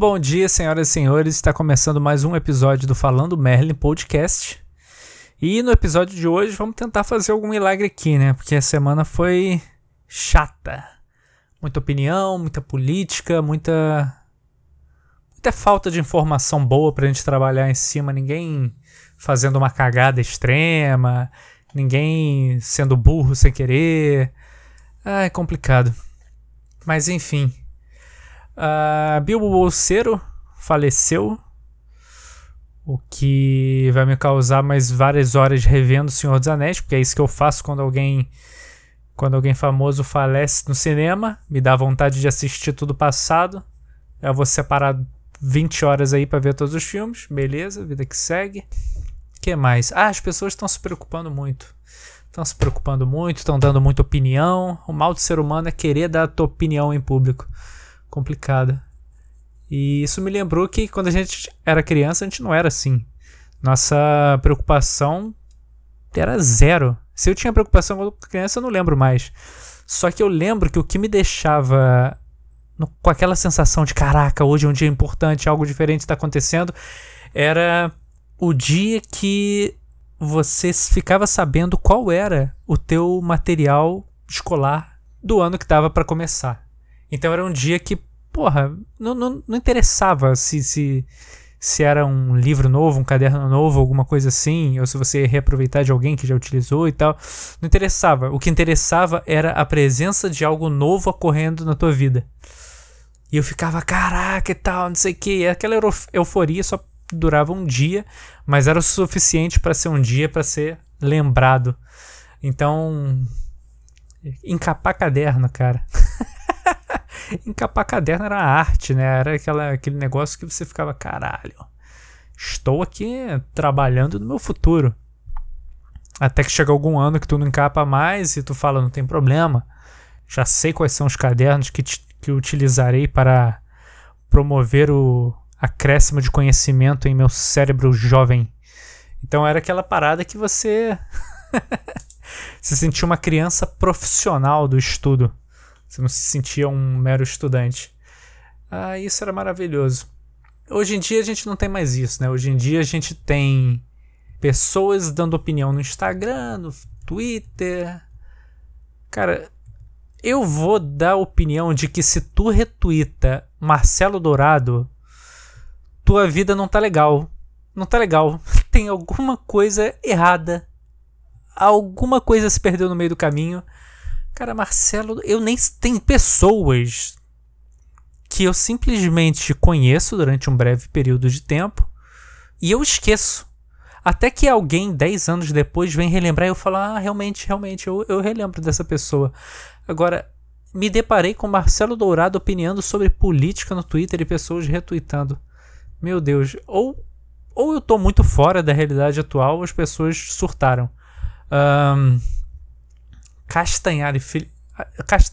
Bom dia, senhoras e senhores, está começando mais um episódio do Falando Merlin Podcast. E no episódio de hoje vamos tentar fazer algum milagre aqui, né? Porque a semana foi chata. Muita opinião, muita política, muita falta de informação boa pra gente trabalhar em cima. Ninguém fazendo uma cagada extrema, ninguém sendo burro sem querer. Ah, é complicado. Mas enfim. Bilbo Bolseiro faleceu, o que vai me causar mais várias horas revendo O Senhor dos Anéis, porque é isso que eu faço quando alguém famoso falece no cinema. Me dá vontade de assistir tudo passado. Eu vou separar 20 horas aí pra ver todos os filmes. Beleza, vida que segue. O que mais? Ah, as pessoas estão se preocupando muito. Estão dando muita opinião. O mal do ser humano é querer dar a tua opinião em público. Complicada. E isso me lembrou que quando a gente era criança, a gente não era assim. Nossa preocupação era zero. Se eu tinha preocupação quando criança, eu não lembro mais. Só que eu lembro que o que me deixava com aquela sensação de caraca, hoje é um dia importante, algo diferente está acontecendo, era o dia que você ficava sabendo qual era o teu material escolar do ano que estava para começar. Então era um dia que, porra, não interessava se era um livro novo, um caderno novo, alguma coisa assim, ou se você ia reaproveitar de alguém que já utilizou e tal. Não interessava. O que interessava era a presença de algo novo ocorrendo na tua vida. E eu ficava, caraca e tal, não sei o que. Aquela euforia só durava um dia, mas era o suficiente para ser um dia para ser lembrado. Então, encapar caderno, cara. Encapar caderno era arte, né? Era aquele negócio que você ficava, caralho, estou aqui trabalhando no meu futuro. Até que chega algum ano que tu não encapa mais e tu fala, não tem problema, já sei quais são os cadernos que utilizarei para promover o acréscimo de conhecimento em meu cérebro jovem. Então era aquela parada que você se sentia uma criança profissional do estudo. Você não se sentia um mero estudante. Ah, isso era maravilhoso. Hoje em dia a gente não tem mais isso, né? Hoje em dia a gente tem pessoas dando opinião no Instagram, no Twitter. Cara, eu vou dar a opinião de que se tu retuita Marcelo Dourado, tua vida não tá legal. Não tá legal. Tem alguma coisa errada. Alguma coisa se perdeu no meio do caminho. Cara, Marcelo, eu nem... Tem pessoas que eu simplesmente conheço durante um breve período de tempo e eu esqueço. Até que alguém, 10 anos depois, vem relembrar e eu falo, ah, realmente, eu relembro dessa pessoa. Agora, me deparei com Marcelo Dourado opinando sobre política no Twitter e pessoas retuitando. Meu Deus, ou eu tô muito fora da realidade atual ou as pessoas surtaram. Castanhari,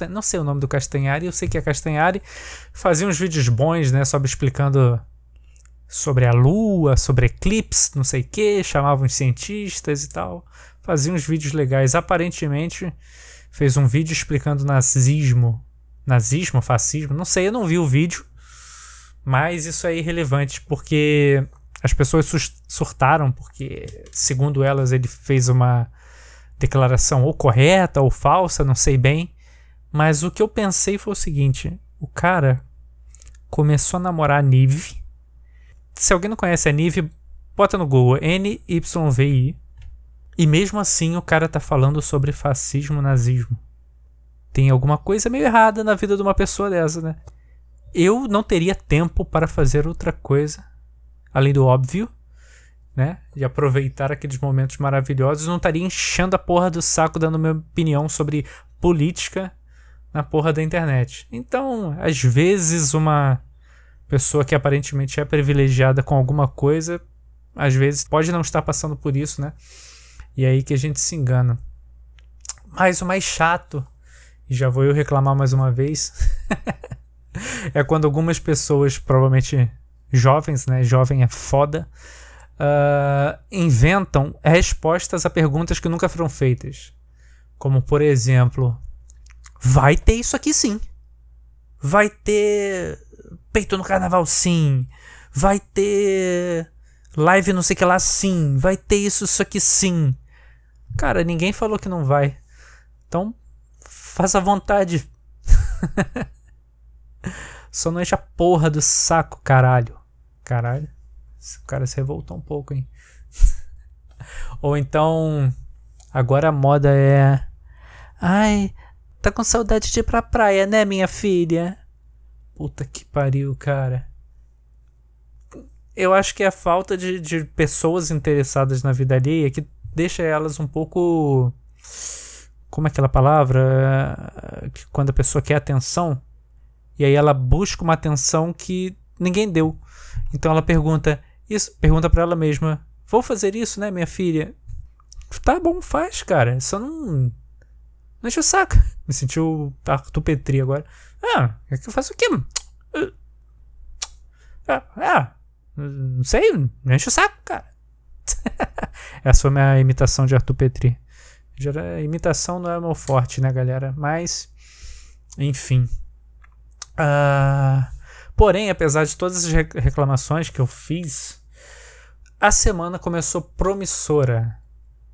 não sei o nome do Castanhari, eu sei que é Castanhari, fazia uns vídeos bons, né, sobre explicando sobre a lua, sobre eclipse, não sei o que, chamavam os cientistas e tal, fazia uns vídeos legais. Aparentemente fez um vídeo explicando nazismo, fascismo, não sei, eu não vi o vídeo, mas isso é irrelevante, porque as pessoas surtaram, porque segundo elas ele fez uma declaração ou correta ou falsa, não sei bem, mas o que eu pensei foi o seguinte: o cara começou a namorar a Nive. Se alguém não conhece a Nive, bota no Google, N-Y-V-I, e mesmo assim o cara tá falando sobre fascismo, nazismo. Tem alguma coisa meio errada na vida de uma pessoa dessa, né? Eu não teria tempo para fazer outra coisa além do óbvio, né, de aproveitar aqueles momentos maravilhosos. Não estaria enchendo a porra do saco dando minha opinião sobre política na porra da internet. Então, às vezes, uma pessoa que aparentemente é privilegiada com alguma coisa, às vezes pode não estar passando por isso, né? E é aí que a gente se engana. Mas o mais chato, e já vou eu reclamar mais uma vez, é quando algumas pessoas, provavelmente jovens, né? Jovem é foda. Inventam respostas a perguntas que nunca foram feitas. Como, por exemplo, vai ter isso aqui sim. Vai ter peito no carnaval, sim. Vai ter live não sei o que lá, sim. Vai ter isso aqui, sim. Cara, ninguém falou que não vai. Então, faça à vontade. Só não enche a porra do saco, caralho. Caralho. O cara se revoltou um pouco, hein? Ou então, agora a moda é... Ai, tá com saudade de ir pra praia, né, minha filha? Puta que pariu, cara. Eu acho que é a falta de pessoas interessadas na vida alheia que deixa elas um pouco... Como é aquela palavra? Quando a pessoa quer atenção, e aí ela busca uma atenção que ninguém deu. Então ela pergunta pra ela mesma, vou fazer isso, né, minha filha? Tá bom, faz, cara. Só não... Não enche o saco. Me sentiu Arthur Petri agora. Ah, é que eu faço o quê? Não sei, não enche o saco, cara. Essa foi minha imitação de Arthur Petri. Imitação não é meu forte, né, galera? Mas, enfim. Porém, apesar de todas as reclamações que eu fiz, a semana começou promissora.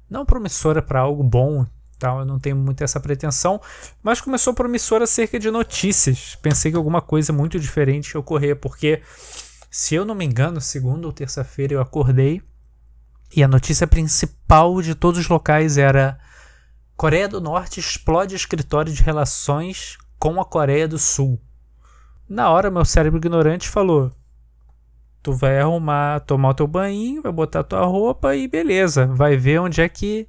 Não promissora para algo bom, tal, eu não tenho muito essa pretensão, mas começou promissora acerca de notícias. Pensei que alguma coisa muito diferente ocorria, porque, se eu não me engano, segunda ou terça-feira eu acordei, e a notícia principal de todos os locais era: Coreia do Norte explode escritório de relações com a Coreia do Sul. Na hora, meu cérebro ignorante falou: tu vai arrumar, tomar o teu banho, vai botar tua roupa e beleza, vai ver onde é que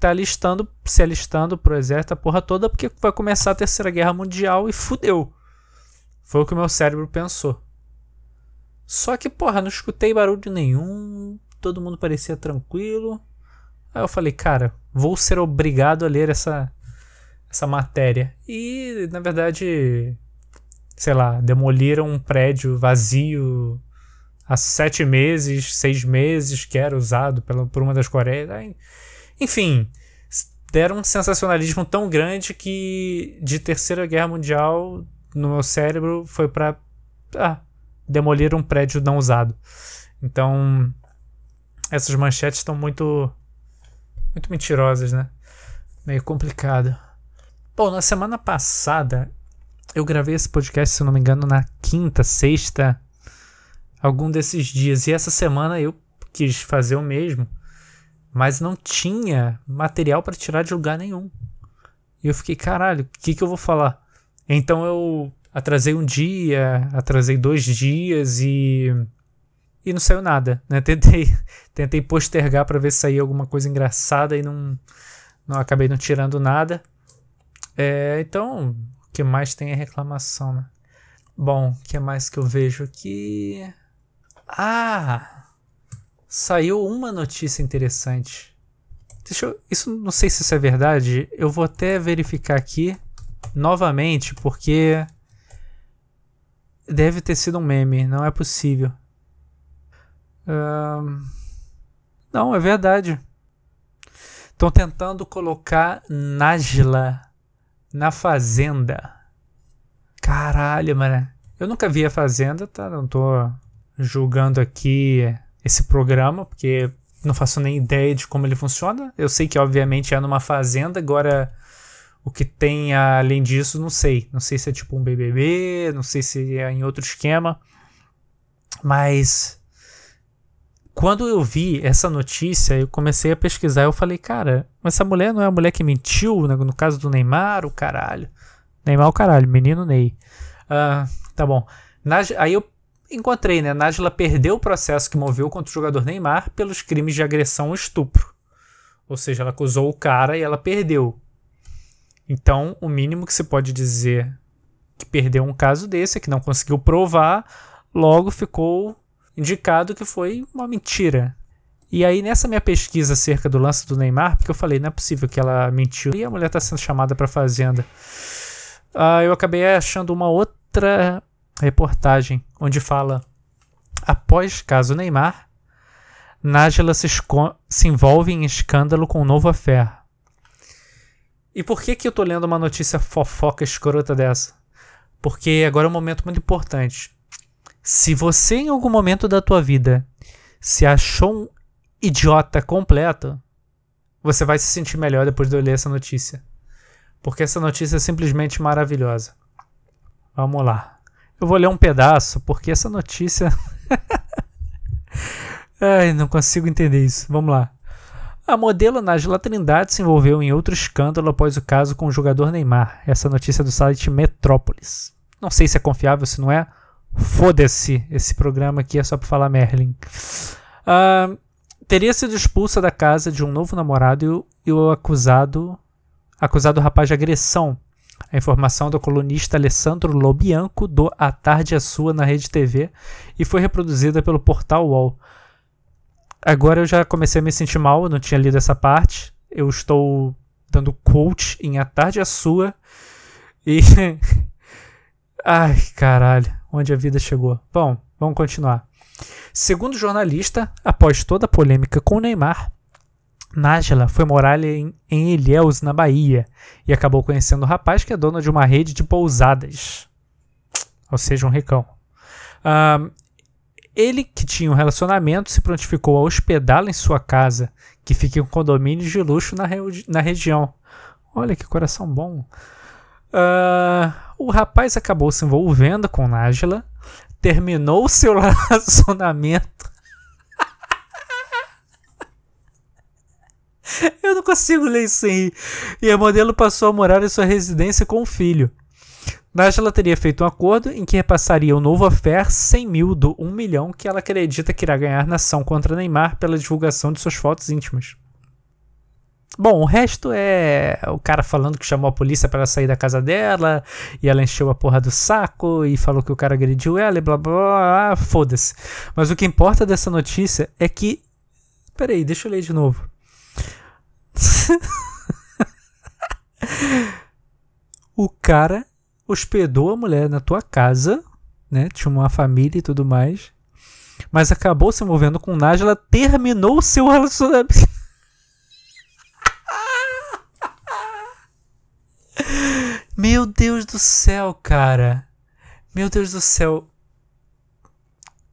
tá alistando, se alistando pro exército, a porra toda, porque vai começar a Terceira Guerra Mundial e fudeu. Foi o que o meu cérebro pensou. Só que, porra, não escutei barulho nenhum. Todo mundo parecia tranquilo. Aí eu falei, cara, vou ser obrigado a ler essa matéria. E, na verdade, sei lá, demoliram um prédio vazio há 6 meses, que era usado por uma das Coreias. Aí, enfim, deram um sensacionalismo tão grande que de Terceira Guerra Mundial, no meu cérebro, foi pra demolir um prédio não usado. Então... essas manchetes estão muito, muito mentirosas, né? Meio complicado. Bom, na semana passada, eu gravei esse podcast, se não me engano, na quinta, sexta, algum desses dias. E essa semana eu quis fazer o mesmo, mas não tinha material para tirar de lugar nenhum. E eu fiquei, caralho, o que eu vou falar? Então eu atrasei um dia, atrasei 2 dias e não saiu nada, né? Tentei postergar para ver se saía alguma coisa engraçada e não acabei não tirando nada. Então, o que mais tem é reclamação, né? Bom, o que mais que eu vejo aqui? Saiu uma notícia interessante. Isso não sei se isso é verdade. Eu vou até verificar aqui novamente, porque deve ter sido um meme, não é possível. Não, é verdade. Estão tentando colocar Najila na Fazenda. Caralho, mano. Eu nunca vi a Fazenda, tá? Não tô julgando aqui esse programa, porque não faço nem ideia de como ele funciona. Eu sei que, obviamente, é numa fazenda. Agora, o que tem além disso, não sei. Não sei se é tipo um BBB, não sei se é em outro esquema. Mas... quando eu vi essa notícia, eu comecei a pesquisar. Eu falei, cara, mas essa mulher não é a mulher que mentiu, né? No caso do Neymar, o caralho. Neymar, o caralho, menino Ney. Tá bom. Aí eu encontrei, né? Najila perdeu o processo que moveu contra o jogador Neymar pelos crimes de agressão e estupro. Ou seja, ela acusou o cara e ela perdeu. Então, o mínimo que se pode dizer que perdeu um caso desse é que não conseguiu provar, logo ficou indicado que foi uma mentira. E aí, nessa minha pesquisa acerca do lance do Neymar, porque eu falei, não é possível que ela mentiu e a mulher está sendo chamada para a Fazenda, eu acabei achando uma outra reportagem onde fala: após caso Neymar, Najila se envolve em escândalo com um novo affair. E por que eu tô lendo uma notícia fofoca escrota dessa? porque agora é um momento muito importante. Se você em algum momento da tua vida se achou um idiota completo, você vai se sentir melhor depois de eu ler essa notícia, porque essa notícia é simplesmente maravilhosa. Vamos lá. Eu vou ler um pedaço, porque essa notícia... Ai, não consigo entender isso. Vamos lá. A modelo Najila Trindade se envolveu em outro escândalo após o caso com o jogador Neymar. Essa notícia é do site Metrópoles. Não sei se é confiável, se não é. Foda-se. Esse programa aqui é só pra falar Merlin. Teria sido expulsa da casa de um novo namorado e o acusado o rapaz de agressão. A informação é do colunista Alessandro Lobianco, do A Tarde é Sua, na Rede TV, e foi reproduzida pelo portal UOL. Agora eu já comecei a me sentir mal, eu não tinha lido essa parte. Eu estou dando quote em A Tarde é Sua. E... ai, caralho, onde a vida chegou. Bom, vamos continuar. Segundo o jornalista, após toda a polêmica com o Neymar, Najila foi morar em Ilhéus, na Bahia, e acabou conhecendo o rapaz que é dono de uma rede de pousadas, ou seja, um ricão. Ele, que tinha um relacionamento, se prontificou a hospedá-la em sua casa, que fica em um condomínio de luxo na região. Olha que coração bom. O rapaz acabou se envolvendo com Najila, terminou seu relacionamento. Eu não consigo ler isso aí. E a modelo passou a morar em sua residência com o filho. Najila teria feito um acordo em que repassaria o novo affair 100 mil do 1 milhão que ela acredita que irá ganhar na ação contra Neymar pela divulgação de suas fotos íntimas. Bom, o resto é o cara falando que chamou a polícia para ela sair da casa dela, e ela encheu a porra do saco e falou que o cara agrediu ela e blá blá blá, foda-se. Mas o que importa dessa notícia é que... peraí, deixa eu ler de novo. O cara hospedou a mulher na tua casa, né? Tinha uma família e tudo mais, mas acabou se envolvendo com Najila, terminou o seu relacionamento. Meu Deus do céu, cara. Meu Deus do céu.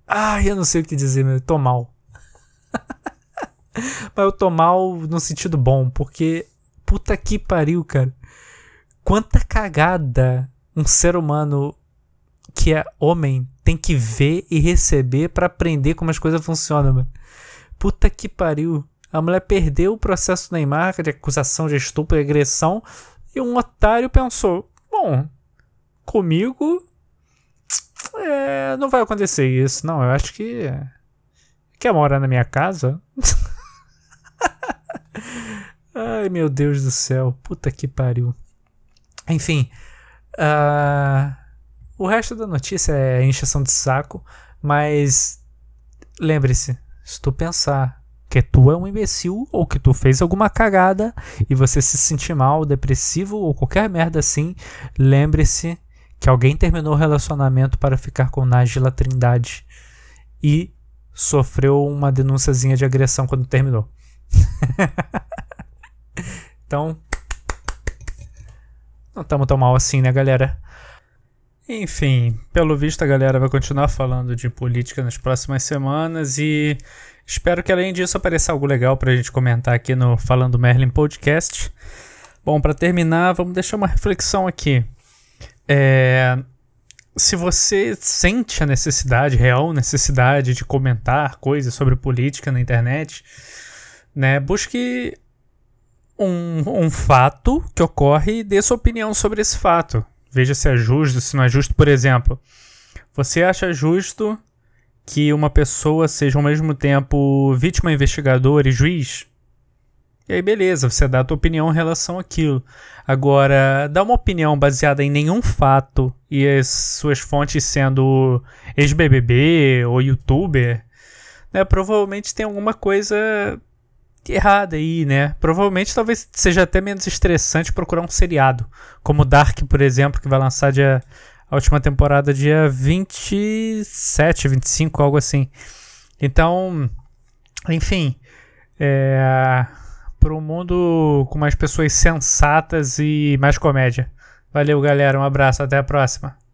Ai, eu não sei o que dizer, meu. Tô mal. Mas eu tô mal no sentido bom, porque puta que pariu, cara. Quanta cagada um ser humano que é homem tem que ver e receber pra aprender como as coisas funcionam, mano. Puta que pariu. A mulher perdeu o processo do Neymar de acusação de estupro e agressão, e um otário pensou, bom, comigo não vai acontecer isso, não, eu acho que quer morar na minha casa. Ai, meu Deus do céu. Puta que pariu. Enfim, o resto da notícia é encheção de saco. Mas lembre-se, se tu pensar que tu é um imbecil ou que tu fez alguma cagada e você se sentir mal, depressivo ou qualquer merda assim, lembre-se que alguém terminou o relacionamento para ficar com Najila Trindade e sofreu uma denúnciazinha de agressão quando terminou. Então, não estamos tão mal assim, né, galera? Enfim, pelo visto a galera vai continuar falando de política nas próximas semanas e espero que além disso apareça algo legal pra gente comentar aqui no Falando Merlin Podcast. Bom, pra terminar, vamos deixar uma reflexão aqui. Se você sente a necessidade, real necessidade de comentar coisas sobre política na internet, né, busque um fato que ocorre e dê sua opinião sobre esse fato. Veja se é justo, se não é justo. Por exemplo, você acha justo que uma pessoa seja ao mesmo tempo vítima, investigador e juiz? E aí beleza, você dá a tua opinião em relação àquilo. Agora, dá uma opinião baseada em nenhum fato e as suas fontes sendo ex-BBB ou youtuber, né, provavelmente tem alguma coisa errada aí, né? Provavelmente talvez seja até menos estressante procurar um seriado, como Dark, por exemplo, que vai lançar a última temporada dia 27, 25, algo assim. Então, enfim, para um mundo com mais pessoas sensatas e mais comédia. Valeu, galera. Um abraço. Até a próxima.